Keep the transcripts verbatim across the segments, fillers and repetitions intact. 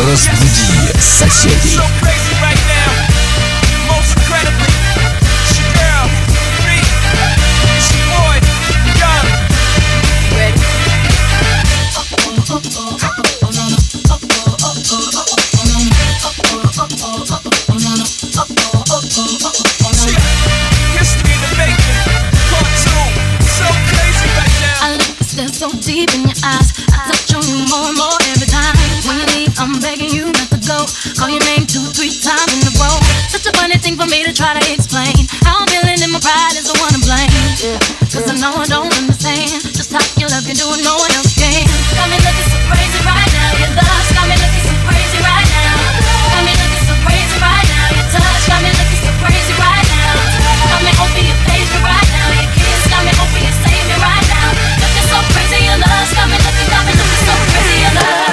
Разбуди соседей. Call your name two, three times in a row. Such a funny thing for me to try to explain. How I'm feeling and my pride is the one to blame. Yeah, cause I know I don't understand. Just how your love can do it, no one else can. Got me looking so crazy right now. Your love's got me looking so crazy right now. Got me looking so crazy right now. Your touch got me looking so crazy right now. Got me open your favorite right now. Your kiss got me open your savior right now. Looking so crazy, your love's got me looking, got me looking so crazy, your love.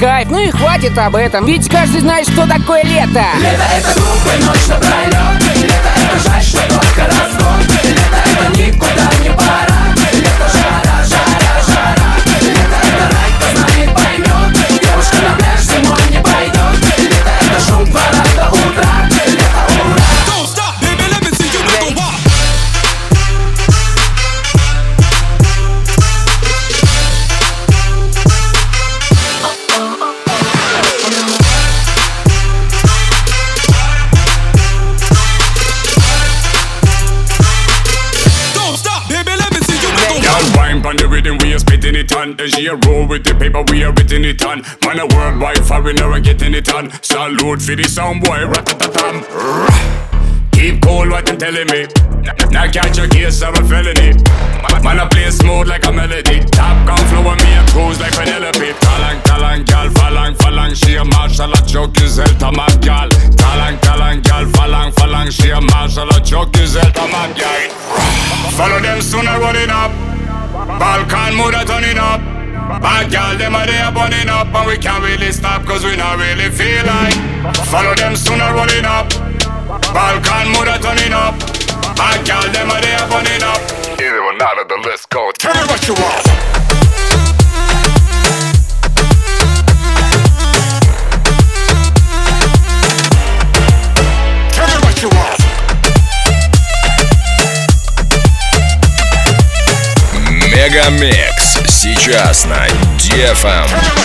Кайф, ну и хватит об этом, ведь каждый знает, что такое лето. Лето — это глупая ночь напролёт. Лето — это жаль, что только раз в год. Лето — это никуда не пора. Лето — жара, жара, жара. Лето — это рай, кто знает, поймёт. Девушка на пляж зимой не пойдёт. Лето — это шум двора до утра. Лето — ура! Don't stop, baby, let me see you make a walk. And she a roll with the paper, we are written it on. Man a worldwide foreigner and getting it on. Salud, Fidi, some boy, rat-a-ta-tam. Keep cool what I'm telling me. Now catch a case of a felony. Man a play smooth like a melody. Top gun flow with me and cruise like Penelope. Talang, talang, gal, falang, falang. She a marshal, a joke, gizelle, tamad, gal. Talang, talang, gal, falang, falang. She a marshal, a joke, gizelle, tamad, gal. Follow them soon, I running up. Balkan mood a turning up. Bad gal them a they a burning up. And we can't really stop cause we not really feel like. Follow them soon a rolling up. Balkan mood a turning up. My gal them a they a burning up. Either one out of the list go. Turn what you want. MegaMix сейчас на ДЕФМ.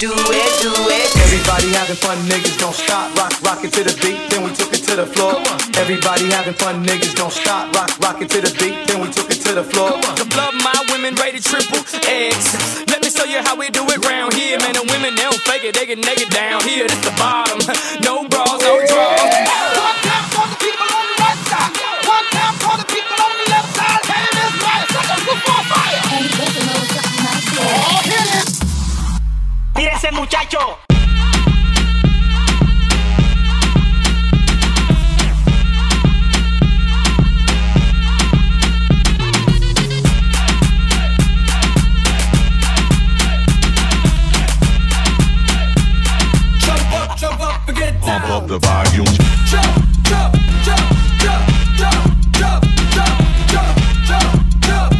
do it, do it. Everybody having fun, niggas don't stop. Rock, rock it to the beat, then we took it to the floor. Everybody having fun, niggas don't stop. Rock, rock it to the beat, then we took it to the floor. The blood, my women rated triple X. Let me show you how we do it round here, man. The women they don't fake it, they get naked down here. This the bottom, no bras, no draws. One time for the people on the right side. One time for the people on the left side. Hey, this right, set the roof on fire. Oh, hit it. Mira ese muchacho. Pump up the volume. Jump, jump, jump, jump, jump, jump, jump, jump, jump, jump, jump,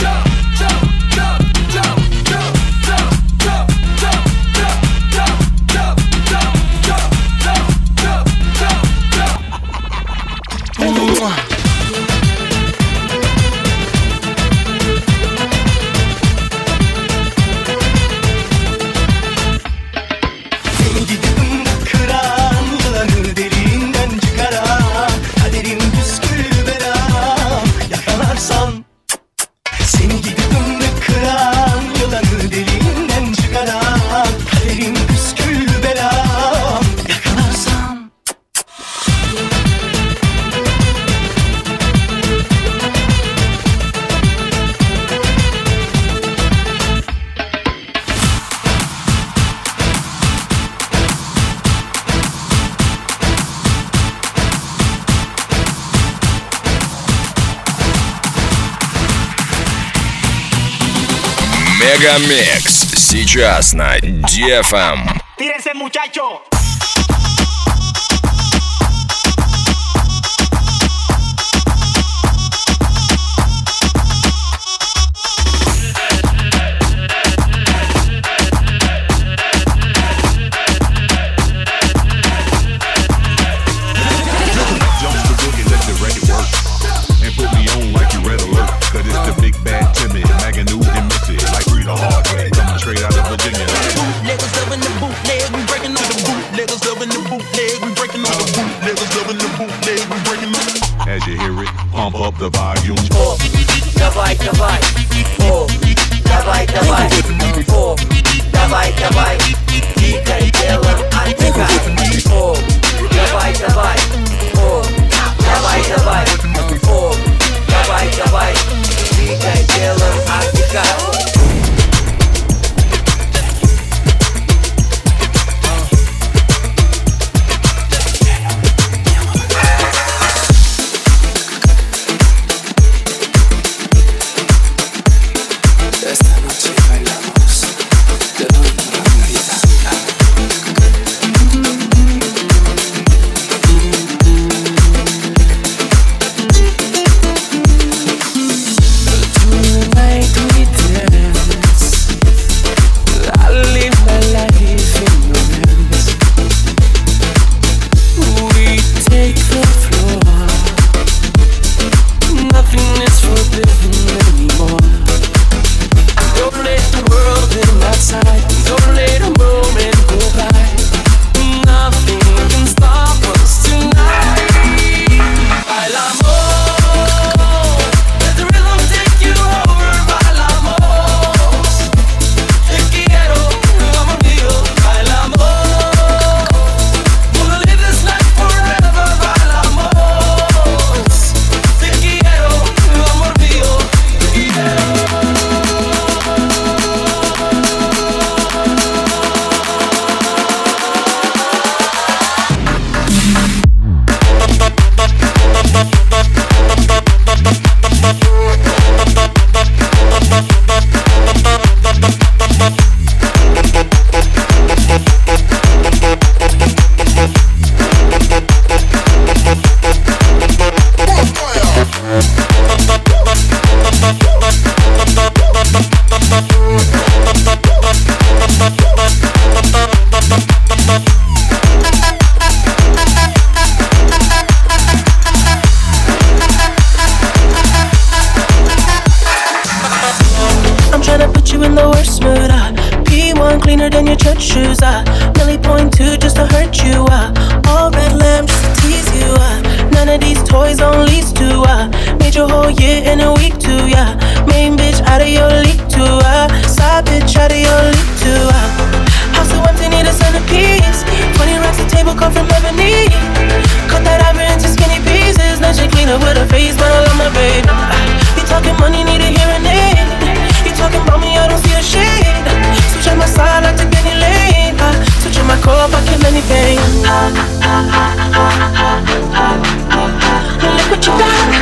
jump, jump, jump, jump, jump, jump, jump, jump, jump, jump, jump, jump, jump. Мегамикс сейчас на ДЕФМ. Tírense, muchacho. Up the volume. Oh, давай, давай. Oh, давай, давай. Oh, давай, давай. Дикое дело от тебя. Oh, давай, давай. Oh, давай, давай. Oh, давай, давай. Дикое дело от тебя. Esta noche baila. your church shoes. I really point to just to hurt you. I all red lamb just to tease you. I none of these toys on lease to. I made your whole year in a week too. Yeah, main bitch out of your league too. I side bitch out of your league too. I house so empty need a centerpiece. Twenty racks a table come from Lebanese. Cut that ivory into skinny pieces. Now she clean up with her face, but I love my babe. You talking money, need a hearing aid. You talking about me, I don't see a shade. Switch on my side, I take any lane. I switch on my core, I kill anything. Look what you got.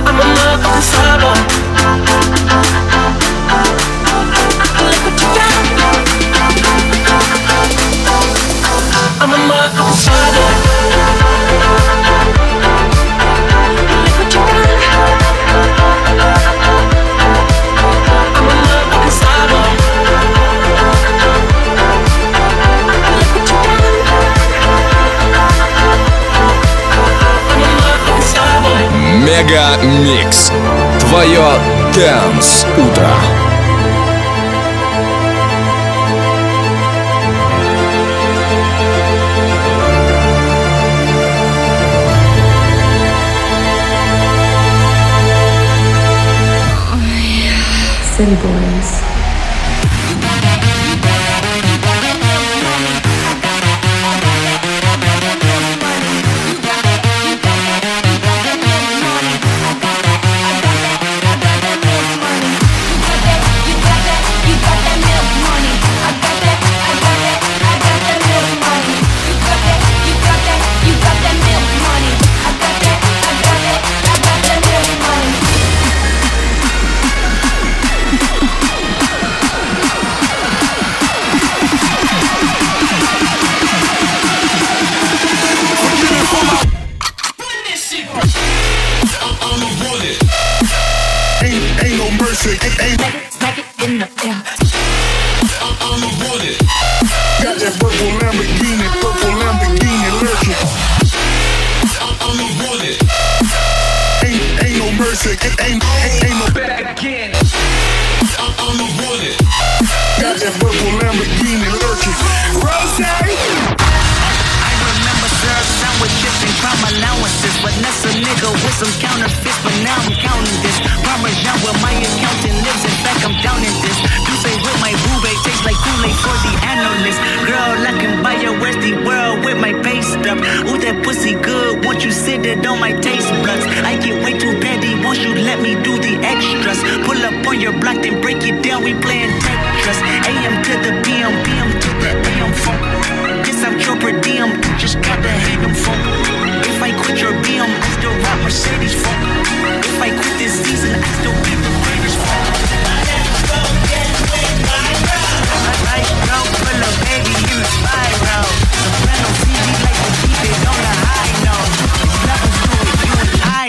I'm a motherfucking slobber. I'm a motherfucking slobber. MegaMix. Твое Dance утро. City boys.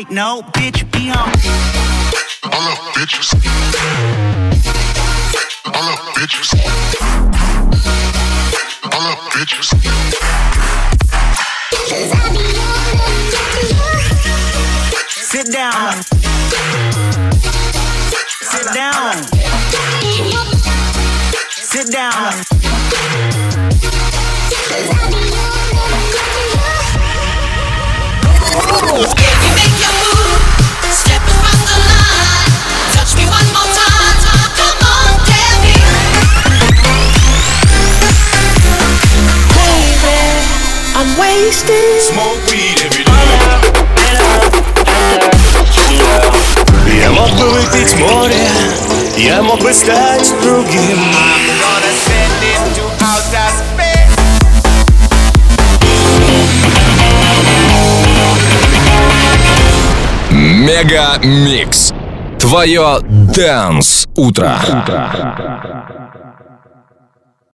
No, bitch, be on. I love bitches. I love bitches. I love bitches. Sit down. Sit down. Sit down. Oh. I'm wasted. Smoke weed every day. Я мог бы выпить море, я мог бы стать другим. I'm gonna send it to outer space. MegaMix. Твое Dance утро.